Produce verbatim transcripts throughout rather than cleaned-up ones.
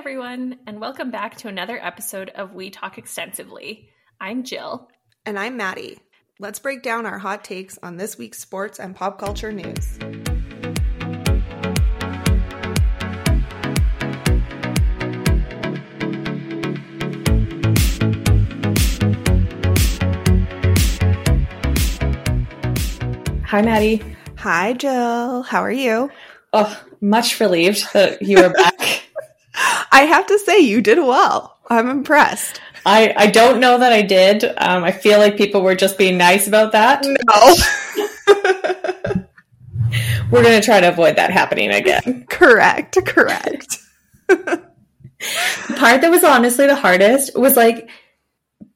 everyone, and welcome back to another episode of We Talk Extensively. I'm Jill. And I'm Maddie. Let's break down our hot takes on this week's sports and pop culture news. Hi, Maddie. Hi, Jill. How are you? Oh, much relieved that you are back. I have to say, you did well. I'm impressed. I, I don't know that I did. Um, I feel like people were just being nice about that. No. We're going to try to avoid that happening again. Correct. Correct. The part that was honestly the hardest was like,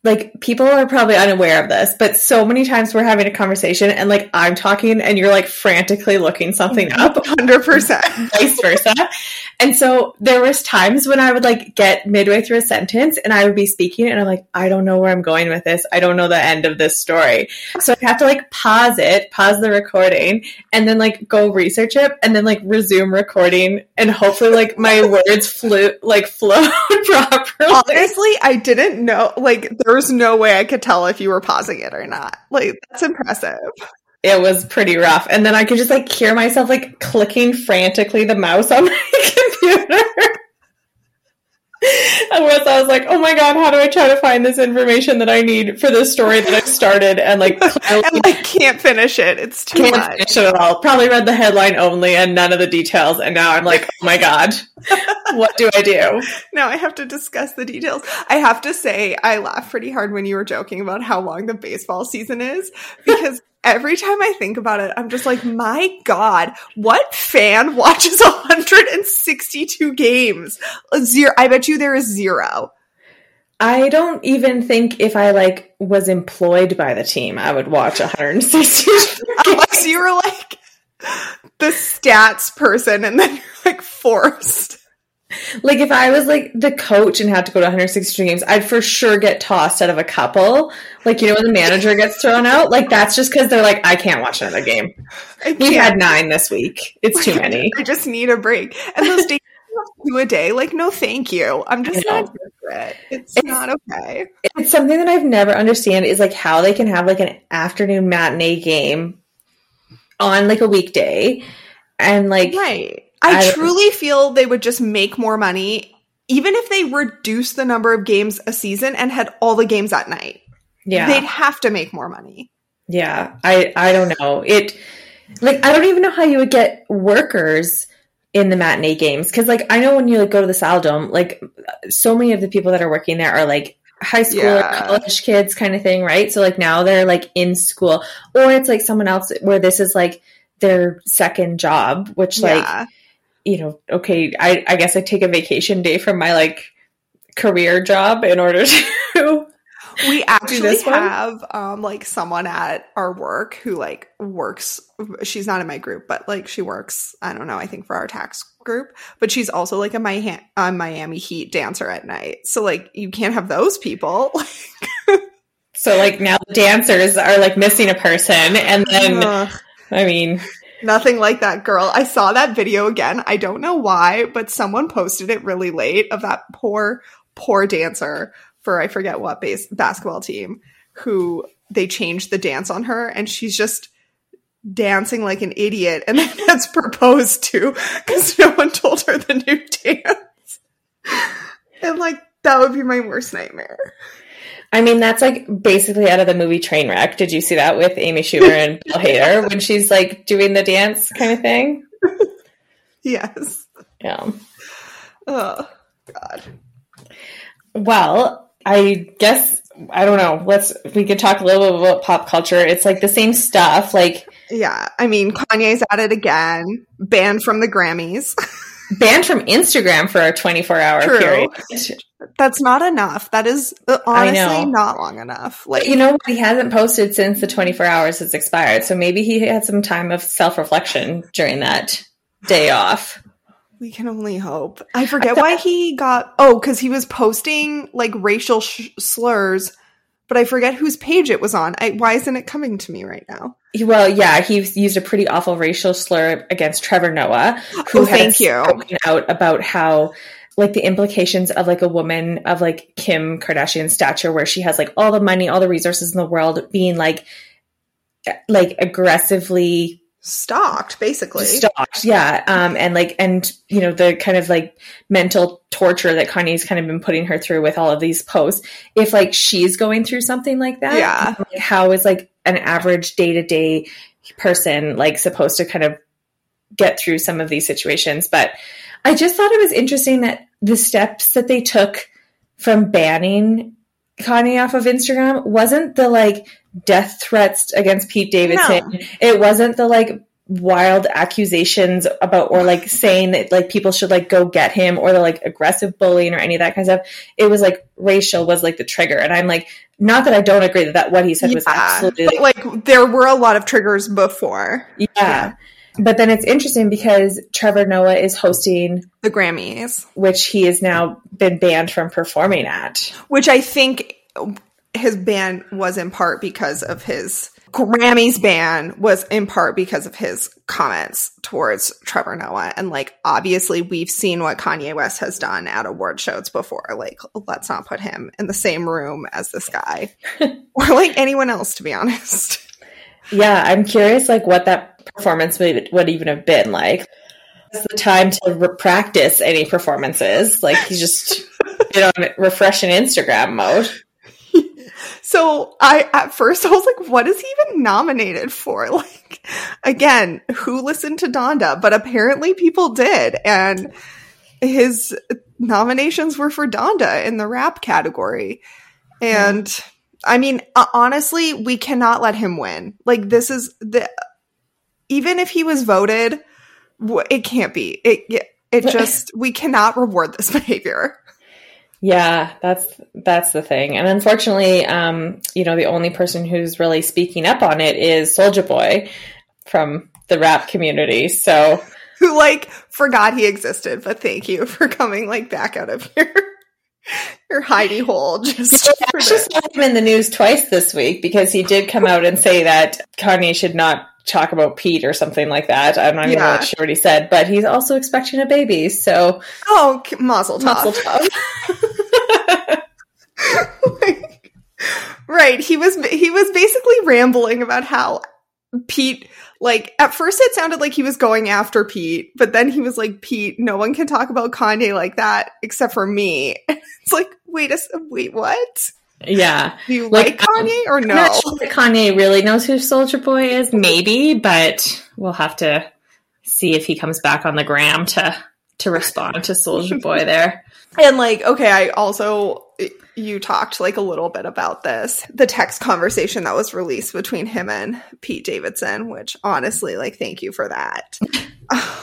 like people are probably unaware of this, but so many times we're having a conversation and like I'm talking and you're like frantically looking something up. one hundred percent. Vice versa. And so there was times when I would like get midway through a sentence and I would be speaking and I'm like, I don't know where I'm going with this. I don't know the end of this story. So I have to like pause it, pause the recording, and then like go research it and then like resume recording and hopefully like my words flew, like flowed properly. Honestly, I didn't know, like there There's no way I could tell if you were pausing it or not. Like, that's impressive. It was pretty rough. And then I could just, like, hear myself, like, clicking frantically the mouse on my computer. And once I was like, oh, my God, how do I try to find this information that I need for this story that I've started? And, like, I like, can't finish it. It's too can't much. Can't finish it at all. Probably read the headline only and none of the details. And now I'm like, oh, my God. What do I do? Now I have to discuss the details. I have to say, I laughed pretty hard when you were joking about how long the baseball season is, because every time I think about it, I'm just like, my God, what fan watches one hundred sixty-two games? Zero. I bet you there is zero. I don't even think if I like was employed by the team, I would watch one hundred sixty-two games. Unless you were like the stats person and then you're like forced. Like if I was like the coach and had to go to one hundred sixty-two games, I'd for sure get tossed out of a couple. Like, you know, when the manager gets thrown out, like that's just because they're like, I can't watch another game. We had nine this week. It's too many. I just need a break. And those days do a day, like, no, thank you. I'm just not doing it. It's, it's not okay. It's something that I've never understood is like how they can have like an afternoon matinee game on like a weekday and like right. I truly feel they would just make more money, even if they reduced the number of games a season and had all the games at night. Yeah. They'd have to make more money. Yeah. I, I don't know. It like I don't even know how you would get workers in the matinee games. Because like I know when you like go to the Sal Dome, like so many of the people that are working there are like high school yeah. or college kids kind of thing, right? So like now they're like in school. Or it's like someone else where this is like their second job, which yeah. like you know, okay, I, I guess I take a vacation day from my, like, career job in order to We actually do this have, um, like, someone at our work who, like, works – she's not in my group, but, like, she works, I don't know, I think for our tax group. But she's also, like, a Miami, a Miami Heat dancer at night. So, like, you can't have those people. So, like, now the dancers are, like, missing a person. And then, Ugh. I mean – Nothing like that, girl. I saw that video again. I don't know why, but someone posted it really late of that poor, poor dancer for I forget what base basketball team who they changed the dance on her and she's just dancing like an idiot and then gets proposed to because no one told her the new dance. And like, that would be my worst nightmare. I mean, that's like basically out of the movie Trainwreck. Did you see that with Amy Schumer and Bill Hader when she's like doing the dance kind of thing? Yes. Yeah. Oh, God. Well, I guess, I don't know. Let's, we could talk a little bit about pop culture. It's like the same stuff. Like, yeah. I mean, Kanye's at it again, banned from the Grammys. Banned from Instagram for a twenty-four hour True. Period. That's not enough. That is honestly not long enough. Like, you know, he hasn't posted since the twenty-four hours has expired. So maybe he had some time of self-reflection during that day off. We can only hope. I forget I thought- why he got... Oh, because he was posting like racial sh- slurs, but I forget whose page it was on. I, why isn't it coming to me right now? Well, yeah, he used a pretty awful racial slur against Trevor Noah, who oh, thank had spoken you. Out about how like the implications of like a woman of like Kim Kardashian stature, where she has like all the money, all the resources in the world, being like, like aggressively stalked, basically stalked. Yeah. Um, and like, and you know, the kind of like mental torture that Kanye's kind of been putting her through with all of these posts. If like, she's going through something like that, yeah. Like, how is like an average day to day person like supposed to kind of get through some of these situations? But I just thought it was interesting that the steps that they took from banning Kanye off of Instagram wasn't the like death threats against Pete Davidson. No. It wasn't the like wild accusations about, or like saying that like people should like go get him, or the like aggressive bullying or any of that kind of stuff. It was like racial was like the trigger. And I'm like, not that I don't agree that, that what he said yeah, was absolutely, but like there were a lot of triggers before. Yeah. yeah. But then it's interesting because Trevor Noah is hosting the Grammys, which he has now been banned from performing at. Which I think his ban was in part because of his Grammys ban was in part because of his comments towards Trevor Noah. And like, obviously we've seen what Kanye West has done at award shows before. Like, let's not put him in the same room as this guy or like anyone else, to be honest. Yeah, I'm curious, like, what that performance would, would even have been like. It's the time to re- practice any performances. Like, he's just you know, refreshing Instagram mode. So I, at first, I was like, what is he even nominated for? Like, again, who listened to Donda? But apparently people did. And his nominations were for Donda in the rap category. And... Mm. I mean, honestly, we cannot let him win. Like, this is the even if he was voted, it can't be. It it just we cannot reward this behavior. Yeah, that's that's the thing. And unfortunately, um, you know, the only person who's really speaking up on it is Soulja Boy from the rap community. So who like forgot he existed, but thank you for coming like back out of here. Your hidey hole. Just I actually saw him in the news twice this week because he did come out and say that Kanye should not talk about Pete or something like that. I'm not yeah. even sure what he said, but he's also expecting a baby. So, oh, mazel tov. Like, right. He was he was basically rambling about how Pete. Like, at first it sounded like he was going after Pete, but then he was like, Pete, no one can talk about Kanye like that except for me. It's like, wait a wait, what? Yeah. Do you like, like Kanye or no? I'm not sure that Kanye really knows who Soulja Boy is, maybe, but we'll have to see if he comes back on the gram to, to respond to Soulja Boy there. And like, okay, I also, you talked like a little bit about this, the text conversation that was released between him and Pete Davidson, which honestly, like, thank you for that. I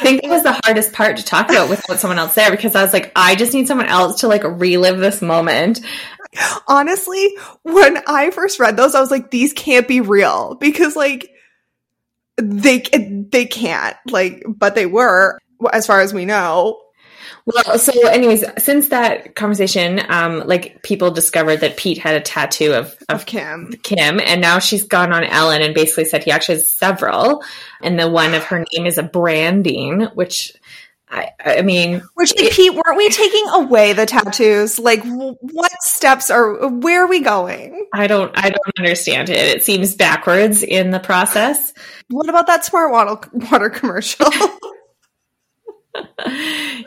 think it was the hardest part to talk about without someone else there, because I was like, I just need someone else to like relive this moment. Honestly, when I first read those, I was like, these can't be real, because like they, they can't like, but they were, as far as we know. Well, so anyways, since that conversation, um, like people discovered that Pete had a tattoo of, of, of Kim, Kim, and now she's gone on Ellen and basically said he actually has several, and the one of her name is a branding, which I, I mean, which like, it, Pete, weren't we taking away the tattoos? Like, what steps are where are we going? I don't, I don't understand it. It seems backwards in the process. What about that Smart Water water commercial?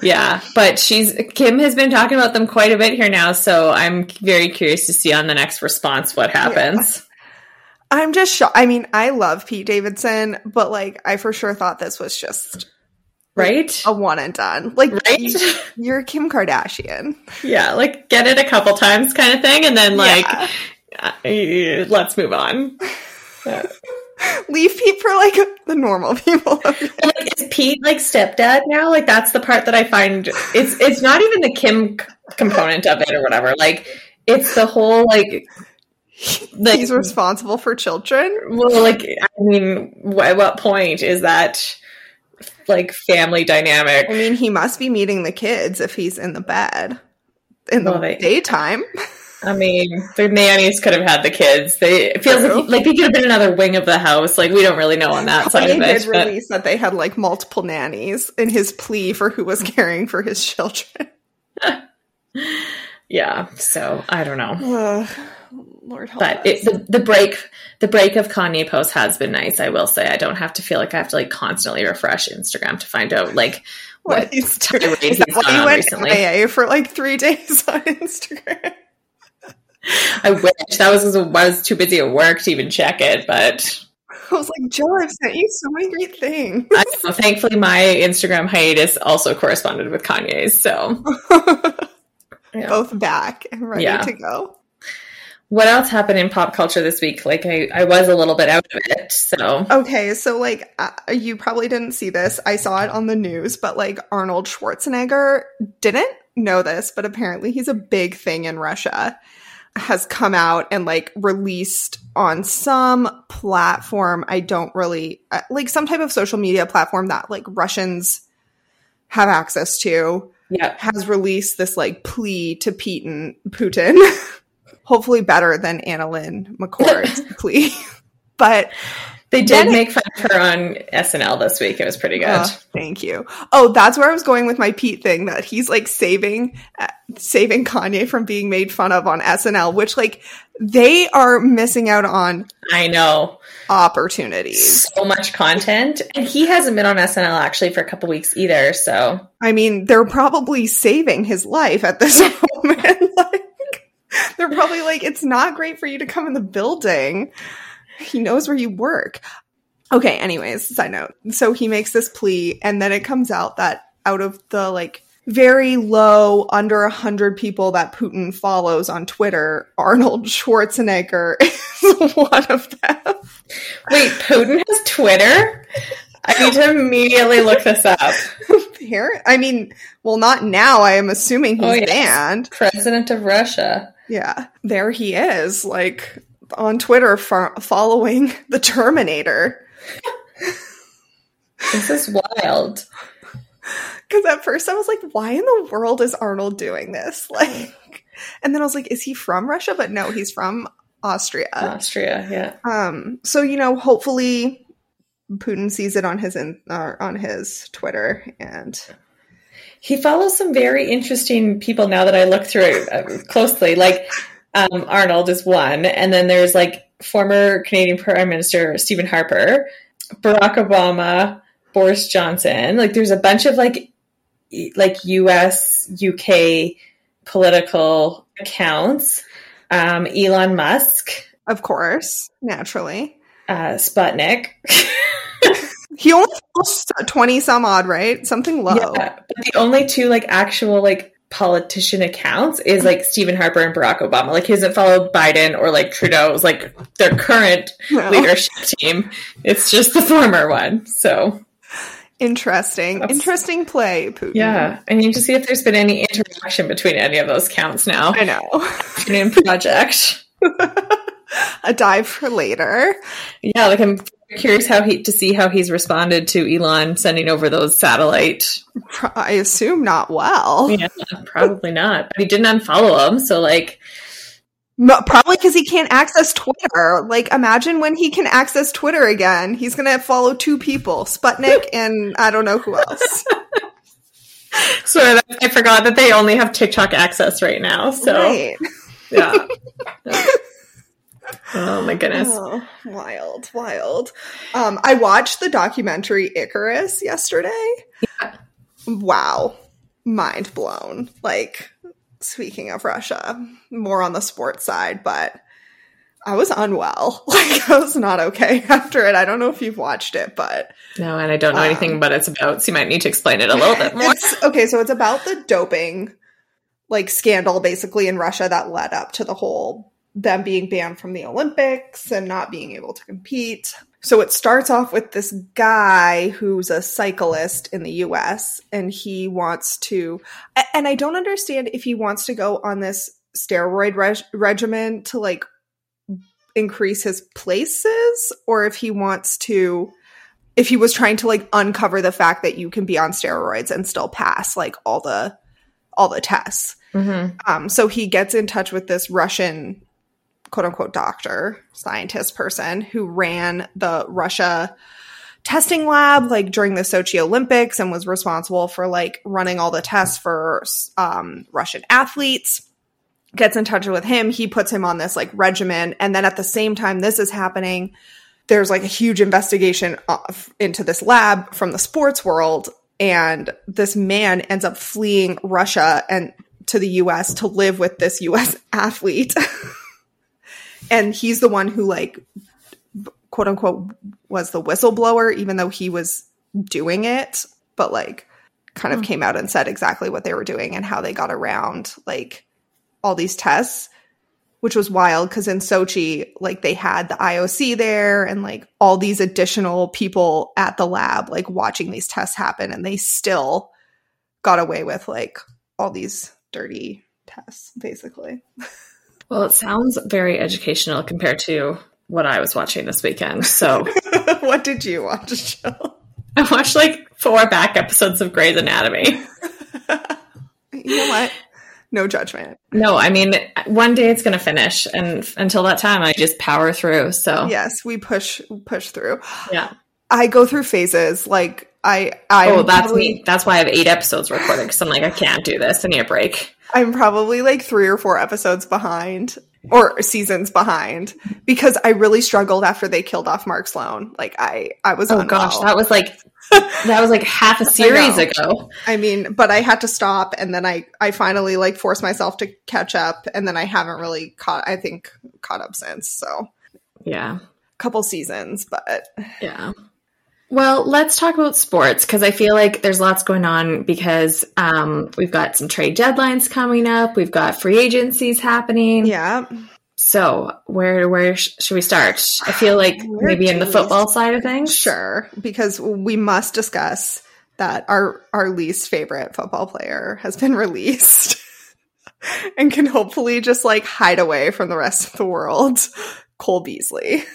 Yeah, but she's Kim has been talking about them quite a bit here now, so I'm very curious to see on the next response what happens. Yeah. I'm just shocked. I mean, I love Pete Davidson, but like I for sure thought this was just like, right a one and done. Like right? You're Kim Kardashian. Yeah, like get it a couple times kind of thing, and then like yeah. let's move on. Yeah. Leave Pete for like the normal people. Okay. Like, is Pete like stepdad now? Like that's the part that I find it's it's not even the Kim c- component of it or whatever. Like it's the whole like, like he's responsible for children. Well, like I mean, w- at what point is that like family dynamic? I mean, he must be meeting the kids if he's in the bed in the well, they- daytime. I mean, the nannies could have had the kids. They it feels like, like they could have been another wing of the house. Like, we don't really know on that side of it. They did release that they had like multiple nannies in his plea for who was caring for his children. Yeah, so I don't know. Uh, Lord help but us. It, the, the break, the break of Kanye posts has been nice. I will say, I don't have to feel like I have to like constantly refresh Instagram to find out like what, what he's doing. Is that why you went recently M I A for like three days on Instagram? I wish. That was I was too busy at work to even check it, but I was like, Jill, I've sent you so many great things. I know. Thankfully, my Instagram hiatus also corresponded with Kanye's, so yeah. Both back and ready yeah. to go. What else happened in pop culture this week? Like, I, I was a little bit out of it, so. Okay, so, like, uh, you probably didn't see this. I saw it on the news, but, like, Arnold Schwarzenegger didn't know this, but apparently he's a big thing in Russia. Has come out and, like, released on some platform. I don't really, uh, like, some type of social media platform that, like, Russians have access to. Yeah. Has released this, like, plea to Pete and Putin. Hopefully better than Annalyn McCord's plea. But they did make fun of her on S N L this week. It was pretty good. Uh, thank you. Oh, that's where I was going with my Pete thing, that he's like saving uh, saving Kanye from being made fun of on S N L, which like they are missing out on. I know. Opportunities. So much content. And he hasn't been on S N L actually for a couple weeks either. So, I mean, they're probably saving his life at this moment. Like, they're probably like, it's not great for you to come in the building. He knows where you work. Okay, anyways, side note. So he makes this plea, and then it comes out that out of the, like, very low, under one hundred people that Putin follows on Twitter, Arnold Schwarzenegger is one of them. Wait, Putin has Twitter? I need to immediately look this up. Here, I mean, well, not now. I am assuming he's oh, yes. banned. President of Russia. Yeah, there he is, like... on Twitter fo- following the Terminator. This is wild. Because at first I was like, why in the world is Arnold doing this? Like, and then I was like, is he from Russia? But no, he's from Austria. Austria, yeah. Um. So, you know, hopefully Putin sees it on his in- uh, on his Twitter and... He follows some very interesting people now that I look through it uh, closely. Like... Um, Arnold is one. And then there's like former Canadian Prime Minister Stephen Harper, Barack Obama, Boris Johnson. Like there's a bunch of like, like U S, U K political accounts. Um, Elon Musk. Of course, naturally. Uh, Sputnik. He only twenty some odd, right? Something low. Yeah, but the only two like actual like politician accounts is like Stephen Harper and Barack Obama. Like he hasn't followed Biden or like Trudeau. It was like their current no. leadership team. It's just the former one. So interesting. That's, interesting play, Putin. Yeah. I need to see if there's been any interaction between any of those counts now. I know. Afternoon project. A dive for later. Yeah, like I'm curious how he to see how he's responded to Elon sending over those satellite. I assume not well. Yeah, probably not. But he didn't unfollow him, so like, no, probably because he can't access Twitter. Like, imagine when he can access Twitter again. He's gonna follow two people: Sputnik and I don't know who else. Sorry, I forgot that they only have TikTok access right now. So, right. yeah. yeah. Oh my goodness. Oh, wild, wild. Um, I watched the documentary Icarus yesterday. Yeah. Wow. Mind blown. Like, speaking of Russia, more on the sports side, but I was unwell. Like, I was not okay after it. I don't know if you've watched it, but... No, and I don't know um, anything about it's about, so you might need to explain it a little bit more. Okay, so it's about the doping, like, scandal, basically, in Russia that led up to the whole... them being banned from the Olympics and not being able to compete. So it starts off with this guy who's a cyclist in the U S and he wants to, and I don't understand if he wants to go on this steroid reg- regimen to like increase his places, or if he wants to, if he was trying to like uncover the fact that you can be on steroids and still pass like all the all the tests. Mm-hmm. Um, so he gets in touch with this Russian, quote unquote, doctor, scientist person who ran the Russia testing lab like during the Sochi Olympics and was responsible for like running all the tests for um, Russian athletes. Gets in touch with him. He puts him on this like regimen. And then at the same time this is happening, there's like a huge investigation off into this lab from the sports world. And this man ends up fleeing Russia and to the U S to live with this U S athlete. And he's the one who like, quote unquote, was the whistleblower, even though he was doing it, but like kind of mm. came out and said exactly what they were doing and how they got around like all these tests, which was wild because in Sochi, like they had the I O C there and like all these additional people at the lab, like watching these tests happen, and they still got away with like all these dirty tests, basically. Well, it sounds very educational compared to what I was watching this weekend. So what did you watch, Jill? I watched like four back episodes of Grey's Anatomy. You know what? No judgment. No, I mean, one day it's going to finish. And until that time, I just power through. So yes, we push, push through. Yeah. I go through phases. Like I, I, oh, that's probably- me. That's why I have eight episodes recorded. Because I'm like, I can't do this. I need a break. I'm probably like three or four episodes behind or seasons behind because I really struggled after they killed off Mark Sloan. Like I, I was, oh unwell. Gosh, that was like, that was like half a series I ago. I mean, but I had to stop. And then I, I finally like forced myself to catch up, and then I haven't really caught, I think caught up since. So yeah, couple seasons, but yeah. Well, let's talk about sports because I feel like there's lots going on because um, we've got some trade deadlines coming up. We've got free agencies happening. Yeah. So where where sh- should we start? I feel like maybe in the football side of things. Sure, because we must discuss that our, our least favorite football player has been released and can hopefully just like hide away from the rest of the world, Cole Beasley.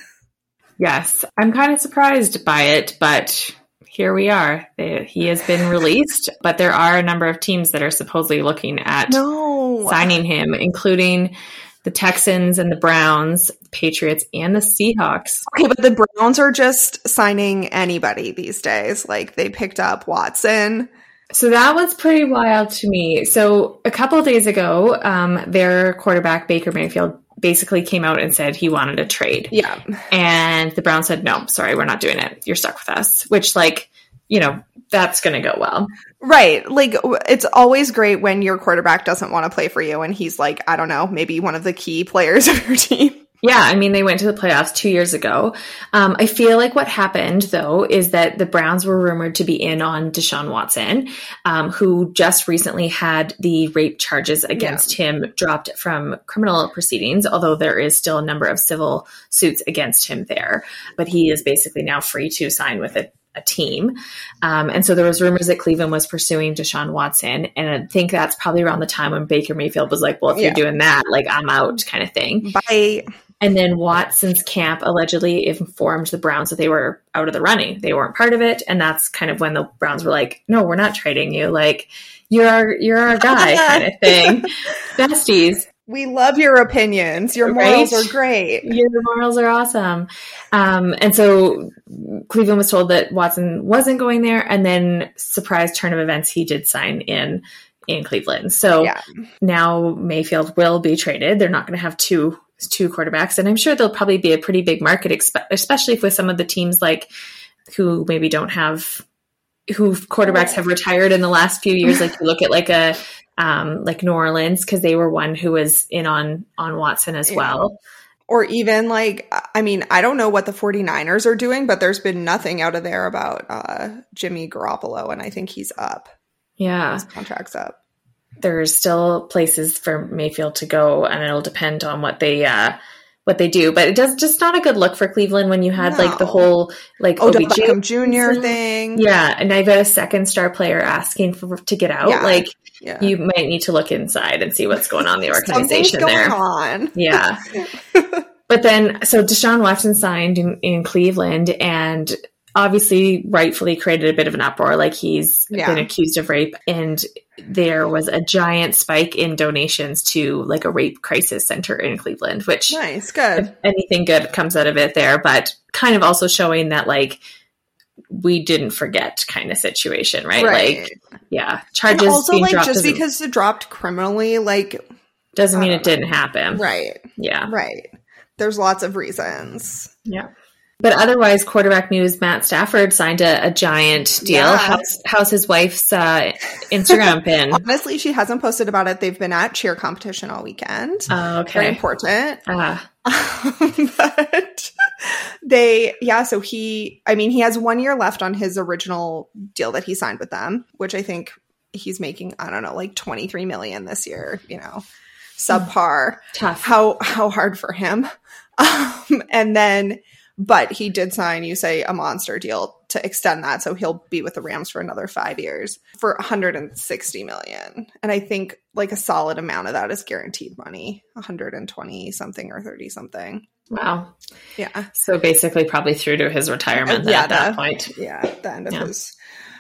Yes, I'm kind of surprised by it, but here we are. He has been released, but there are a number of teams that are supposedly looking at no. signing him, including the Texans and the Browns, the Patriots, and the Seahawks. Okay, but the Browns are just signing anybody these days. Like, they picked up Watson. So that was pretty wild to me. So a couple of days ago, um, their quarterback, Baker Mayfield, basically came out and said he wanted a trade. Yeah. And the Browns said, no, sorry, we're not doing it. You're stuck with us, which like, you know, that's going to go well. Right. Like it's always great when your quarterback doesn't want to play for you. And he's like, I don't know, maybe one of the key players of your team. Yeah. I mean, they went to the playoffs two years ago. Um, I feel like what happened though, is that the Browns were rumored to be in on Deshaun Watson, um, who just recently had the rape charges against yeah. him dropped from criminal proceedings. Although there is still a number of civil suits against him there, but he is basically now free to sign with a, a team. Um, and so there was rumors that Cleveland was pursuing Deshaun Watson. And I think that's probably around the time when Baker Mayfield was like, well, if yeah. you're doing that, like I'm out kind of thing. Bye. And then Watson's camp allegedly informed the Browns that they were out of the running. They weren't part of it. And that's kind of when the Browns were like, no, we're not trading you. Like, you're our, you're our guy kind of thing. Besties. We love your opinions. Your morals right? are great. Your morals are awesome. Um, and so Cleveland was told that Watson wasn't going there. And then, surprise turn of events, he did sign in in Cleveland. So yeah. now Mayfield will be traded. They're not going to have two two quarterbacks, and I'm sure there'll probably be a pretty big market, expe- especially with some of the teams like who maybe don't have who quarterbacks have retired in the last few years. Like you look at like a um, like New Orleans, because they were one who was in on on Watson as yeah. well. Or even like, I mean, I don't know what the 49ers are doing, but there's been nothing out of there about uh, Jimmy Garoppolo, and I think he's up. Yeah, his contract's up. There's still places for Mayfield to go, and it'll depend on what they uh, what they do. But it does just not a good look for Cleveland when you had no. like the whole like Odell Beckham Junior thing. Yeah, and I've got a second star player asking for to get out. Yeah. Like yeah. you might need to look inside and see what's going on in the organization. Something's there. Going on. Yeah. But then, so Deshaun Watson signed in, in Cleveland, and obviously rightfully created a bit of an uproar. Like, he's yeah. been accused of rape, and there was a giant spike in donations to like a rape crisis center in Cleveland, which nice, good. If anything good comes out of it there, but kind of also showing that like, we didn't forget kind of situation, right? right. Like, yeah. Charges and also being like, dropped just because it dropped criminally, like doesn't mean it know. didn't happen. Right. Yeah. Right. There's lots of reasons. Yeah. But otherwise, quarterback news, Matt Stafford signed a, a giant deal. Yeah. How's, how's his wife's uh, Instagram pin? Honestly, she hasn't posted about it. They've been at cheer competition all weekend. Oh, okay. Very important. Ah. But they, yeah, so he, I mean, he has one year left on his original deal that he signed with them, which I think he's making, I don't know, like twenty-three million dollars this year, you know, subpar. Tough. How, how hard for him. Um, and then... But he did sign, you say, a monster deal to extend that. So he'll be with the Rams for another five years for one hundred sixty million dollars. And I think like a solid amount of that is guaranteed money, one hundred twenty something or thirty something. Wow. Yeah. So basically probably through to his retirement yeah, at the, that point. Yeah. At the end of yeah. his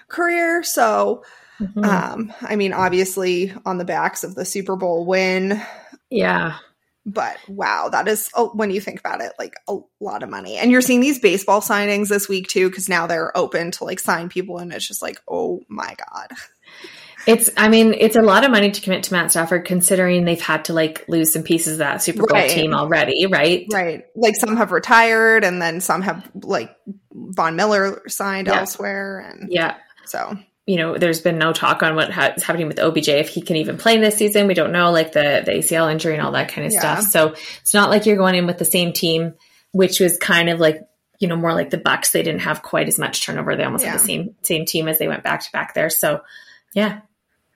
career. So, mm-hmm. um, I mean, obviously on the backs of the Super Bowl win. Yeah. But wow, that is, a, when you think about it, like a lot of money. And you're seeing these baseball signings this week too, because now they're open to like sign people. And it's just like, oh my God. It's, I mean, it's a lot of money to commit to Matt Stafford, considering they've had to like lose some pieces of that Super Bowl right. team already, right? Right. Like some have retired and then some have like Von Miller signed yeah. elsewhere. And yeah. So. You know, there's been no talk on what's ha- happening with O B J, if he can even play this season. We don't know, like the, the A C L injury and all that kind of yeah. stuff. So it's not like you're going in with the same team, which was kind of like, you know, more like the Bucks. They didn't have quite as much turnover. They almost yeah. had the same same team as they went back to back there. So, yeah.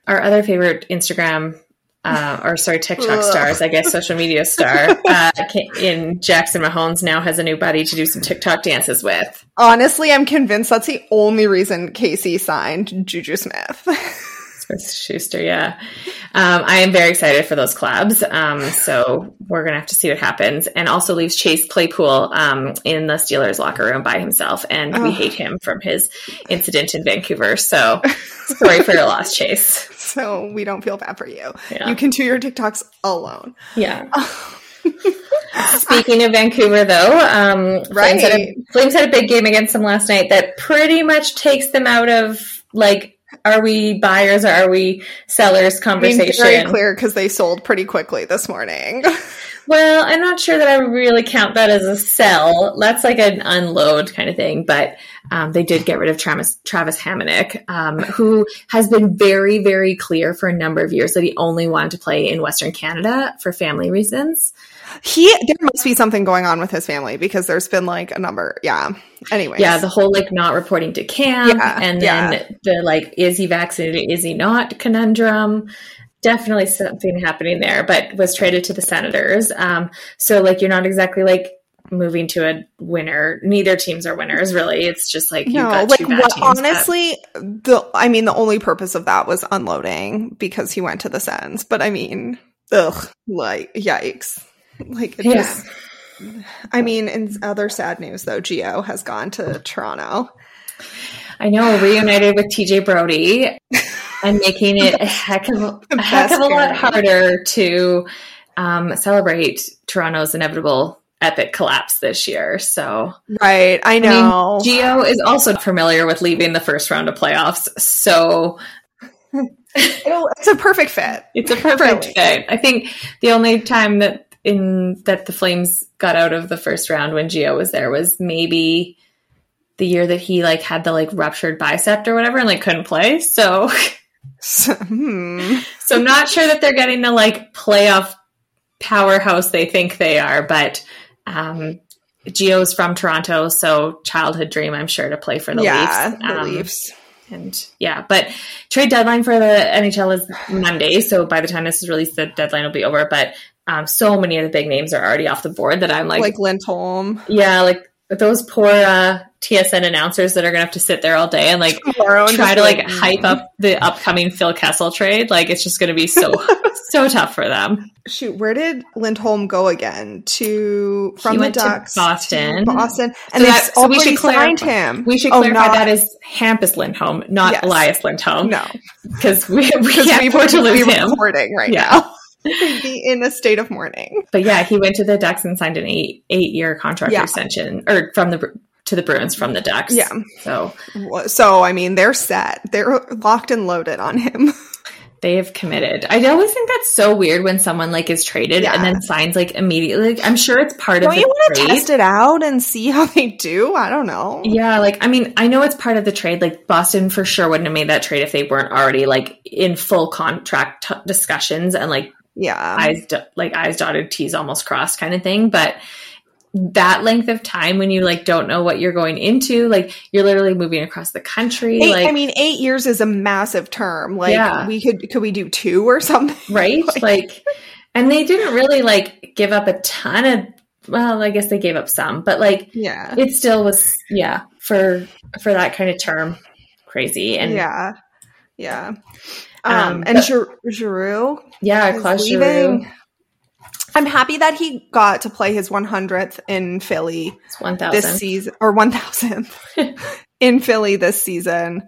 Our other favorite Instagram uh, or sorry, TikTok stars, I guess, social media star uh, in Jackson Mahomes now has a new buddy to do some TikTok dances with. Honestly, I'm convinced that's the only reason Casey signed Juju Smith. Schuster, yeah. Um, I am very excited for those collabs. Um, so we're going to have to see what happens. And also leaves Chase Claypool um, in the Steelers locker room by himself. And oh. we hate him from his incident in Vancouver. So sorry for your loss, Chase. So we don't feel bad for you. Yeah. You can do your TikToks alone. Yeah. Speaking of Vancouver, though, um, right. Flames, had a, Flames had a big game against them last night that pretty much takes them out of, like, are we buyers or are we sellers conversation. I mean, very clear, because they sold pretty quickly this morning. Well, I'm not sure that I would really count that as a sell. That's like an unload kind of thing. But um, they did get rid of Travis, Travis Hamonic, um, who has been very, very clear for a number of years that he only wanted to play in Western Canada for family reasons. He There must be something going on with his family, because there's been like a number. Yeah. Anyway. Yeah. The whole like not reporting to camp yeah, and then yeah. the like, is he vaccinated? Is he not conundrum? Definitely something happening there, but was traded to the Senators. Um, so like, you're not exactly like moving to a winner. Neither teams are winners, really. It's just like, no, you got like, two bad teams, honestly, but... the, I mean, the only purpose of that was unloading, because he went to the Sens, but I mean, ugh, like, yikes. Like, it yeah. just, I mean, in other sad news though, Geo has gone to Toronto. I know, reunited with T J Brody. And making it a heck of a, heck of a lot harder to um, celebrate Toronto's inevitable epic collapse this year. So right, I know. I mean, Geo is also familiar with leaving the first round of playoffs, so it's a perfect fit. It's a perfect really. fit. I think the only time that in that the Flames got out of the first round when Geo was there was maybe the year that he like had the like ruptured bicep or whatever and like couldn't play. So. So, hmm. so I'm not sure that they're getting the like playoff powerhouse they think they are, but um, Gio's from Toronto, so childhood dream, I'm sure, to play for the yeah, Leafs. The um, Leafs. And yeah, but trade deadline for the N H L is Monday, so by the time this is released, the deadline will be over. But um, so many of the big names are already off the board that I'm like, like Lindholm, yeah, like But those poor uh, T S N announcers that are going to have to sit there all day and like Tomorrow try to like hype up the upcoming Phil Kessel trade. Like it's just going to be so, so tough for them. Shoot. Where did Lindholm go again? To, from he the went Ducks to Boston, to Boston. And so they already so signed him. We should clarify oh, not, that is Hampus Lindholm, not yes. Elias Lindholm. No. Cause we, we can't we afford to lose him recording right yeah. now. He'd be in a state of mourning. But yeah, he went to the Ducks and signed an eight eight year contract yeah. extension, or from the to the Bruins from the Ducks. Yeah. So, so I mean, they're set. They're locked and loaded on him. They have committed. I always think that's so weird when someone like is traded yeah. and then signs like immediately. Like, I'm sure it's part don't of the trade. Don't you want to test it out and see how they do? I don't know. Yeah. Like, I mean, I know it's part of the trade. Like Boston for sure wouldn't have made that trade if they weren't already like in full contract t- discussions and like, yeah, eyes like eyes dotted, T's almost crossed kind of thing. But that length of time when you like don't know what you're going into, like you're literally moving across the country. Eight, like I mean, eight years is a massive term. Like yeah. we could could we do two or something, right? like, like, and they didn't really like give up a ton of. Well, I guess they gave up some, but like yeah, it still was yeah for for that kind of term, crazy and yeah, yeah. Um, um, and Giroux, Giroux yeah, Claude Giroux. I'm happy that he got to play his hundredth in Philly this season, or one thousandth in Philly this season.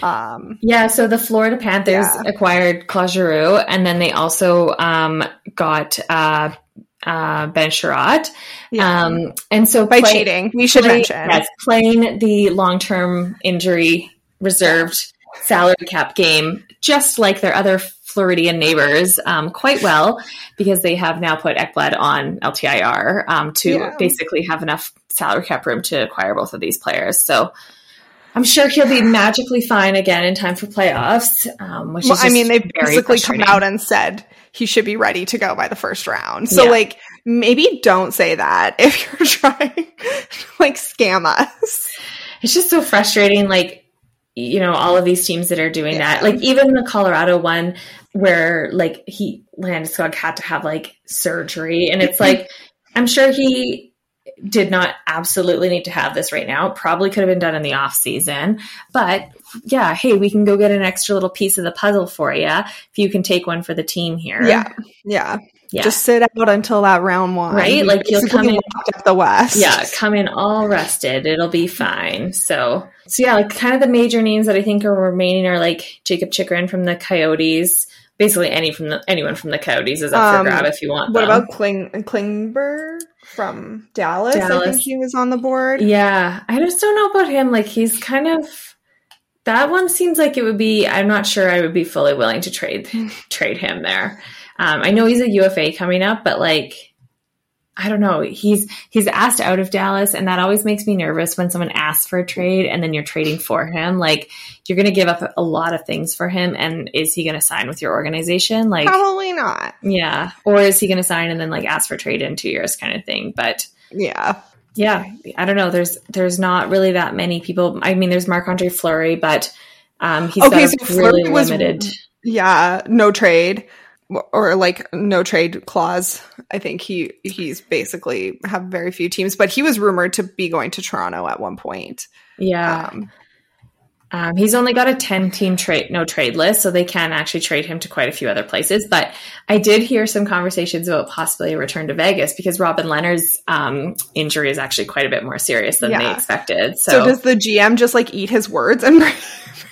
Um, yeah, so the Florida Panthers yeah. acquired Claude Giroux, and then they also um, got uh, uh, Ben Sherratt. Yeah. Um, and so by play, cheating, we should play, mention yes, playing the long-term injury reserved salary cap game, just like their other Floridian neighbors, um, quite well, because they have now put Ekblad on L T I R um, to yeah. basically have enough salary cap room to acquire both of these players. So I'm sure he'll be magically fine again in time for playoffs. Um, which well, is I mean, they've basically come out and said he should be ready to go by the first round. So yeah. like, maybe don't say that if you're trying to like scam us. It's just so frustrating. Like, you know, all of these teams that are doing yeah. that, like even the Colorado one where like he Landeskog had to have like surgery. And it's like, I'm sure he did not absolutely need to have this right now. Probably could have been done in the off season, but yeah. hey, we can go get an extra little piece of the puzzle for you. If you can take one for the team here. Yeah. Yeah. Yeah. Just sit out until that round one. Right. Like you'll come in up the West. Yeah. Come in all rested. It'll be fine. So, so yeah, like kind of the major names that I think are remaining are like Jacob Chikrin from the Coyotes. Basically any from the, anyone from the Coyotes is up um, for grab if you want. What them. about Kling, Klingberg from Dallas? Dallas? I think he was on the board. Yeah. I just don't know about him. Like he's kind of, that one seems like it would be, I'm not sure I would be fully willing to trade, trade him there. Um, I know he's a U F A coming up, but like, I don't know. He's, he's asked out of Dallas, and that always makes me nervous when someone asks for a trade and then you're trading for him. Like you're going to give up a lot of things for him. And is he going to sign with your organization? Like probably not. Yeah. Or is he going to sign and then like ask for a trade in two years kind of thing? But yeah. Yeah. I don't know. There's, there's not really that many people. I mean, there's Marc-Andre Fleury, but um, he's okay, got so really Fleury limited. Was, yeah. No trade. Or like no trade clause. I think he he's basically have very few teams, but he was rumored to be going to Toronto at one point. Yeah, um, um, he's only got a ten-team trade no trade list, so they can actually trade him to quite a few other places. But I did hear some conversations about possibly a return to Vegas because Robin Leonard's um, injury is actually quite a bit more serious than yeah. they expected. So. so does the G M just like eat his words and?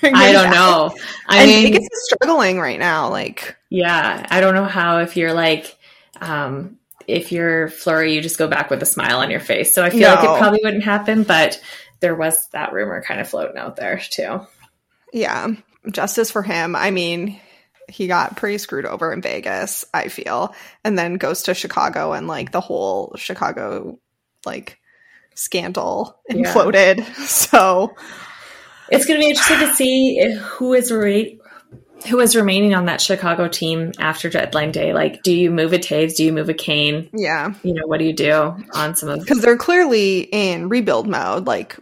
I don't back. know. I, I mean, think it's struggling right now. Like, yeah, I don't know how, if you're like, um, if you're Fleury, you just go back with a smile on your face. So I feel no. like it probably wouldn't happen, but there was that rumor kind of floating out there too. Yeah. Justice for him. I mean, he got pretty screwed over in Vegas, I feel. And then goes to Chicago and like the whole Chicago, like scandal imploded. Yeah. So it's going to be interesting to see who is re- who is remaining on that Chicago team after deadline day. Like, do you move a Taves? Do you move a Kane? Yeah. You know, what do you do on some of – because they're clearly in rebuild mode. Like,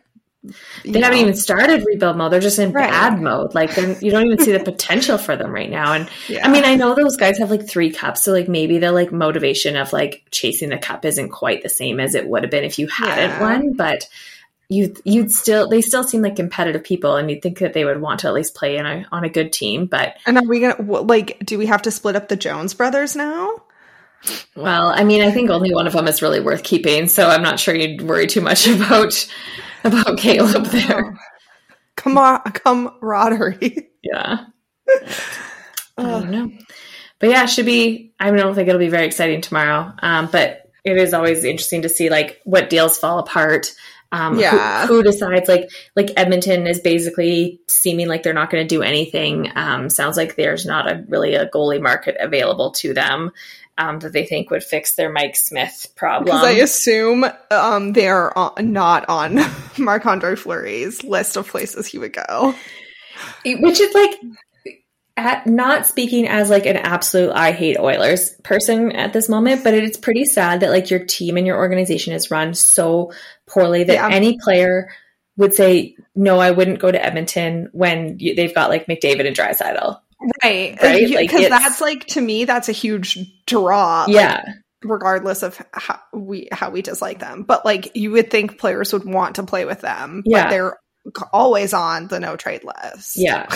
They you haven't know. even started rebuild mode. They're just in right. bad mode. Like, you don't even see the potential for them right now. And yeah. I mean, I know those guys have like three cups. So like maybe the like motivation of like chasing the cup isn't quite the same as it would have been if you hadn't yeah. won, but you, you'd still, they still seem like competitive people, and you'd think that they would want to at least play in a, on a good team. But, and are we going to, like, do we have to split up the Jones brothers now? Well, I mean, I think only one of them is really worth keeping. So I'm not sure you'd worry too much about, about Caleb there. Come on, camaraderie. Yeah. I don't know. But yeah, it should be, I don't think it'll be very exciting tomorrow. Um, but it is always interesting to see like what deals fall apart. Um, yeah. who, who decides like, like Edmonton is basically seeming like they're not going to do anything. Um, sounds like there's not a really a goalie market available to them. Um, that they think would fix their Mike Smith problem. Because I assume um, they're on, not on Marc-Andre Fleury's list of places he would go. Which is like, at, not speaking as like an absolute I hate Oilers person at this moment, but it's pretty sad that like your team and your organization is run so poorly that yeah. any player would say, no, I wouldn't go to Edmonton when you, they've got like McDavid and Draisaitl. Right, right. Because like that's like, to me, that's a huge draw. Yeah, like, regardless of how we how we dislike them, but like you would think players would want to play with them. Yeah, but they're always on the no trade list. Yeah,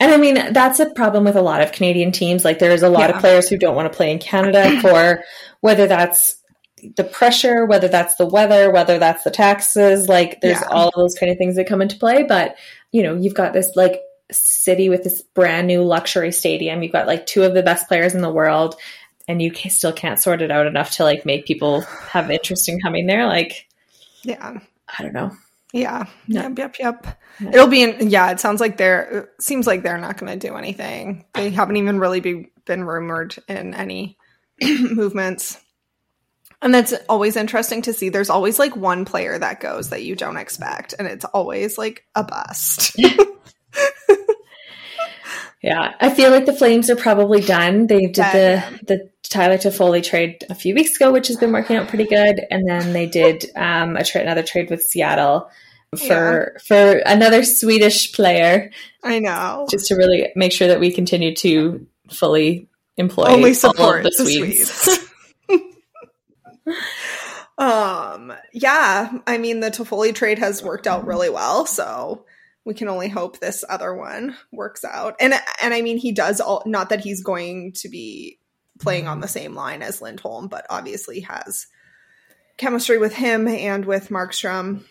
and I mean that's a problem with a lot of Canadian teams. Like there is a lot yeah. of players who don't want to play in Canada for whether that's the pressure, whether that's the weather, whether that's the taxes. Like there's yeah. all those kind of things that come into play. But you know, you've got this like. City with this brand new luxury stadium. You've got like two of the best players in the world, and you can, still can't sort it out enough to like make people have interest in coming there. Like, yeah, I don't know. Yeah. No. Yep. Yep. Yep. No. It'll be, in, yeah, it sounds like they're, it seems like they're not going to do anything. They haven't even really be, been rumored in any movements. And that's always interesting to see. There's always like one player that goes that you don't expect. And it's always like a bust. Yeah, I feel like the Flames are probably done. They did yeah. the the Tyler Toffoli trade a few weeks ago, which has been working out pretty good, and then they did um, a tra- another trade with Seattle for yeah. for another Swedish player. I know, just to really make sure that we continue to fully employ only support all of the Swedes. The Swedes. um. Yeah, I mean the Toffoli trade has worked out really well, so. We can only hope this other one works out. And and I mean, he does all, not that he's going to be playing on the same line as Lindholm, but obviously has chemistry with him and with Markstrom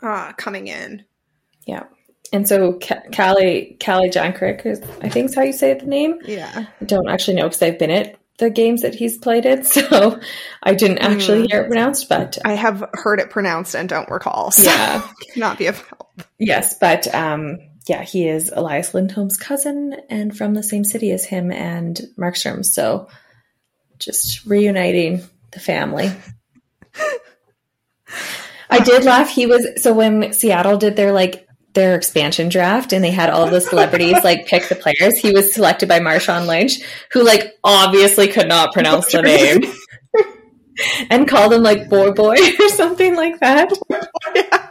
uh, coming in. Yeah. And so Callie, Callie Jankrick, is, I think is how you say the name. Yeah. I don't actually know because I've been at the games that he's played in, so I didn't actually mm. hear it pronounced, but I have heard it pronounced and don't recall. So yeah. Cannot be of help. Yes, but um, yeah, he is Elias Lindholm's cousin and from the same city as him and Markstrom. So just reuniting the family. I did laugh. He was so when Seattle did their like their expansion draft and they had all the celebrities like pick the players. He was selected by Marshawn Lynch, who like obviously could not pronounce the name and called him like Boy Boy or something like that. Yeah.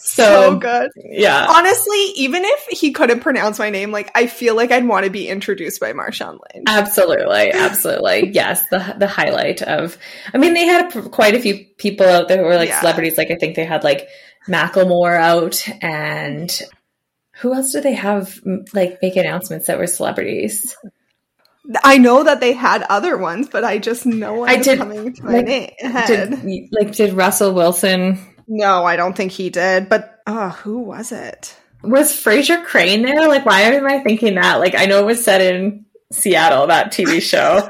So, so good. Yeah. Honestly, even if he couldn't pronounce my name, like I feel like I'd want to be introduced by Marshawn Lynch. Absolutely. Absolutely. Yes. The the highlight of, I mean, they had a, quite a few people out there who were like yeah. celebrities. Like I think they had like Macklemore out, and who else do they have like make announcements that were celebrities? I know that they had other ones, but I just know I did coming to my like, na- head. Did, like did Russell Wilson... No, I don't think he did. But uh, who was it? Was Fraser Crane there? Like, why am I thinking that? Like, I know it was set in Seattle, that T V show.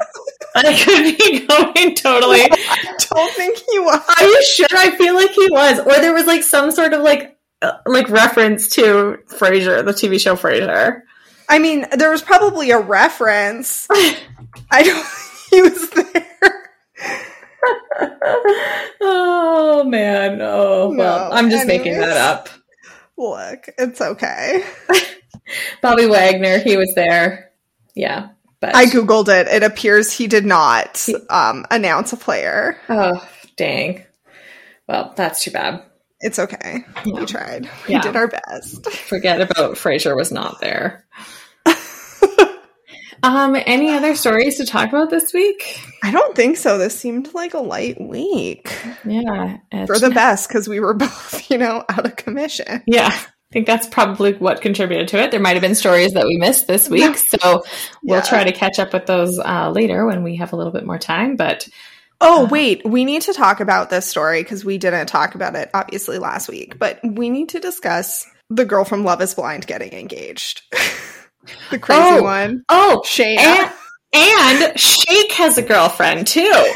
I could be going totally. No, I don't think he was. Are you sure? I feel like he was. Or there was like some sort of like uh, like reference to Frasier, the T V show Frasier. I mean, there was probably a reference. I don't think he was there. Oh man! Oh well, no, I'm just anyways, making that up. Look, it's okay. Bobby Wagner, he was there. Yeah, but I googled it. It appears he did not he, um, announce a player. Oh dang! Well, that's too bad. It's okay. Yeah. We tried. We yeah. did our best. Forget about Frasier was not there. Um, any other stories to talk about this week? I don't think so. This seemed like a light week. Yeah. For the best, because we were both, you know, out of commission. Yeah. I think that's probably what contributed to it. There might have been stories that we missed this week. So yeah. we'll try to catch up with those uh, later when we have a little bit more time. But oh, uh, wait, we need to talk about this story because we didn't talk about it, obviously, last week. But we need to discuss the girl from Love is Blind getting engaged. The crazy oh, one. Oh, Shayna. And, and Shake has a girlfriend, too.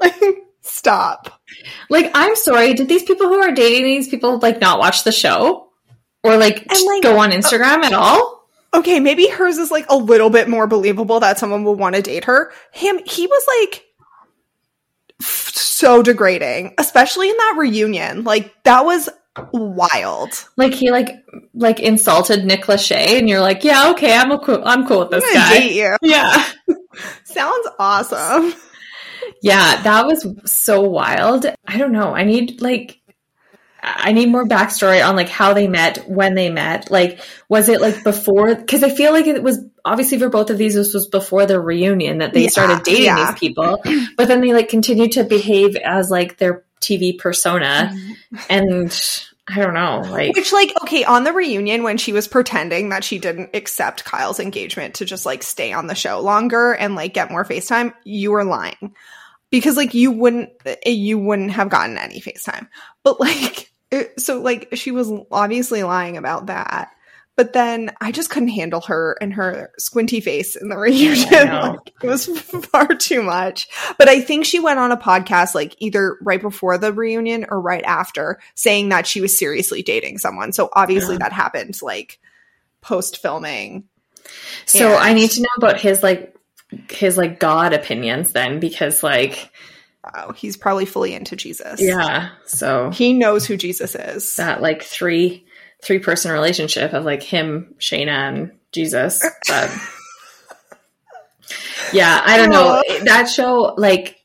Like, stop. Like, I'm sorry. Did these people who are dating these people, like, not watch the show? Or, like, and, like go on Instagram uh, at all? Okay, maybe hers is, like, a little bit more believable that someone will want to date her. Him, he was, like, f- so degrading. Especially in that reunion. Like, that was... wild. Like he like like insulted Nick Lachey, and you're like, yeah, okay, I'm cool. I'm cool with this I'm guy. Date you. Yeah, sounds awesome. Yeah, that was so wild. I don't know. I need like I need more backstory on like how they met, when they met. Like, was it like before? Because I feel like it was obviously for both of these. This was before the reunion that they yeah, started dating yeah. these people, but then they like continued to behave as like their T V persona, and I don't know, like which like okay on the reunion when she was pretending that she didn't accept Kyle's engagement to just like stay on the show longer and like get more FaceTime, you were lying because like you wouldn't you wouldn't have gotten any FaceTime, but like it, so like she was obviously lying about that. But then I just couldn't handle her and her squinty face in the reunion. Yeah, like, it was far too much. But I think she went on a podcast, like either right before the reunion or right after, saying that she was seriously dating someone. So obviously yeah. that happened like post-filming. So and- I need to know about his like his like God opinions then, because like wow, he's probably fully into Jesus. Yeah. So he knows who Jesus is. That like three. Three person relationship of like him, Shayna, and Jesus. But yeah, I don't know. That show, like,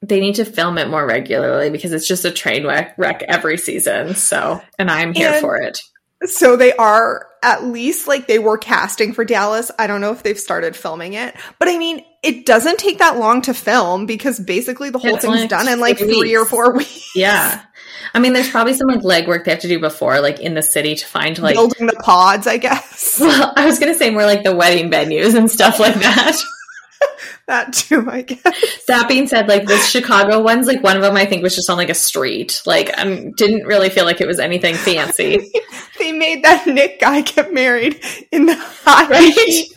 they need to film it more regularly because it's just a train wreck, wreck every season. So, and I'm here and for it. So they are at least like they were casting for Dallas. I don't know if they've started filming it, but I mean, it doesn't take that long to film because basically the whole it's thing's like done in like three weeks. or four weeks. Yeah. I mean, there's probably some like legwork they have to do before, like in the city, to find like building the pods, I guess. Well, I was gonna say more like the wedding venues and stuff like that. That too, I guess. That being said, like this Chicago one's like one of them I think was just on like a street. Like, I didn't really feel like it was anything fancy. They made that Nick guy get married in the hot heat.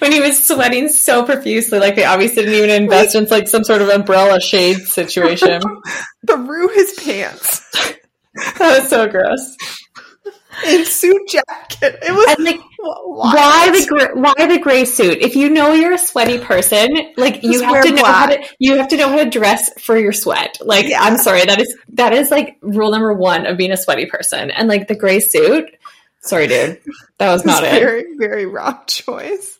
When he was sweating so profusely, like they obviously didn't even invest like, in like some sort of umbrella shade situation. Threw his pants. That was so gross. In suit jacket, it was. And, like, why, why the gray, why the gray suit? If you know you're a sweaty person, like just you have to know black. how to you have to know how to dress for your sweat. Like yeah. I'm sorry, that is that is like rule number one of being a sweaty person. And like the gray suit. Sorry, dude. That was not it. Very, very wrong choice.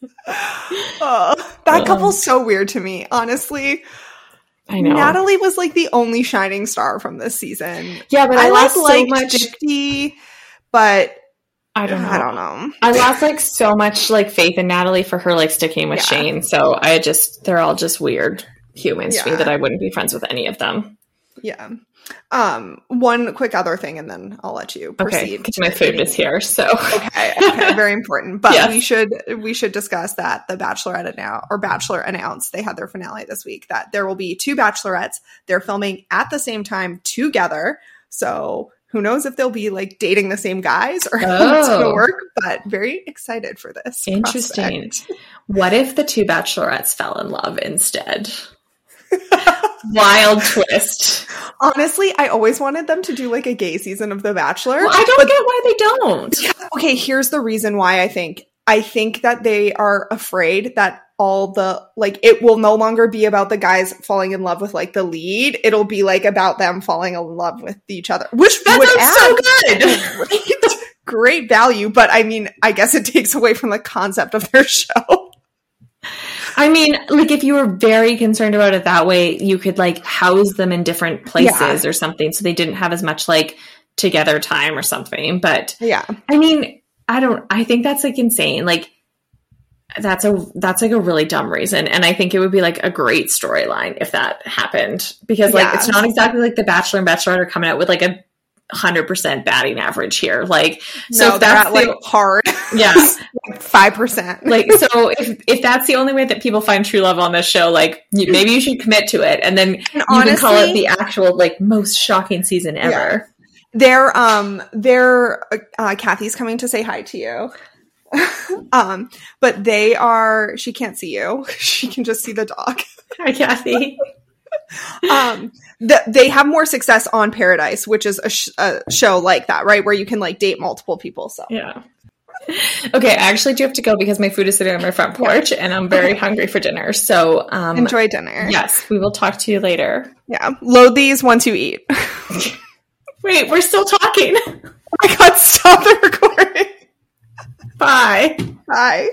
Uh, that um, couple's so weird to me, honestly. I know. Natalie was like the only shining star from this season. Yeah, but I, I lost like so much. Gypsy, but I don't know. I don't know. I lost like so much like faith in Natalie for her like sticking with yeah. Shane. So I just they're all just weird humans yeah. to me that I wouldn't be friends with any of them. Yeah. Um, one quick other thing, and then I'll let you proceed. Okay, because my food is here, so okay, okay, very important. But yes. we should we should discuss that the Bachelorette annou- or Bachelor announced they had their finale this week. That there will be two Bachelorettes. They're filming at the same time together. So who knows if they'll be like dating the same guys or how oh. it's going to work? But very excited for this. Interesting. Prospect. What if the two Bachelorettes fell in love instead? Wild twist. Honestly, I always wanted them to do like a gay season of The Bachelor. Well, I don't but- get why they don't. Yeah. Okay, here's the reason why I think. I think that they are afraid that all the, like, it will no longer be about the guys falling in love with, like, the lead. It'll be, like, about them falling in love with each other. Which that sounds so good! Great, great value, but I mean, I guess it takes away from the concept of their show. I mean, like, if you were very concerned about it that way, you could, like, house them in different places yeah. or something, so they didn't have as much, like, together time or something. But yeah, I mean, I don't, I think that's, like, insane. Like, that's a, that's like a really dumb reason. And I think it would be like a great storyline if that happened, because like, yeah. it's not exactly like The Bachelor and Bachelorette are coming out with like a hundred percent batting average here. Like, so no, if that's at, the, like hard. Yeah. five percent. Like, so if, if that's the only way that people find true love on this show, like you, maybe you should commit to it. And then and you honestly, can call it the actual, like, most shocking season ever. Yeah. They're, um, they're, uh, Kathy's coming to say hi to you. um, but they are, she can't see you. She can just see the dog. Hi, Kathy. um, the, they have more success on Paradise, which is a, sh- a show like that, right? Where you can like date multiple people. So, yeah. Okay. I actually do have to go because my food is sitting on my front porch and I'm very hungry for dinner. So, um, enjoy dinner. Yes. We will talk to you later. Yeah. Load these once you eat. Wait, we're still talking. Oh my God, stop the recording. Bye. Bye.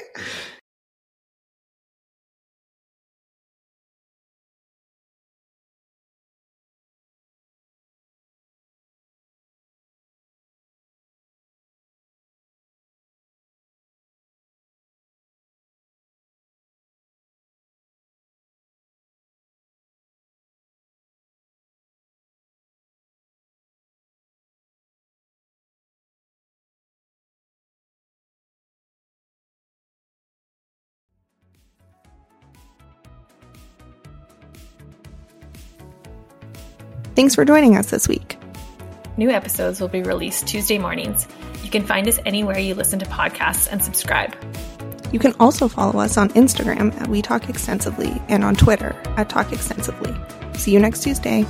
Thanks for joining us this week. New episodes will be released Tuesday mornings. You can find us anywhere you listen to podcasts and subscribe. You can also follow us on Instagram at We Talk Extensively and on Twitter at Talk Extensively. See you next Tuesday.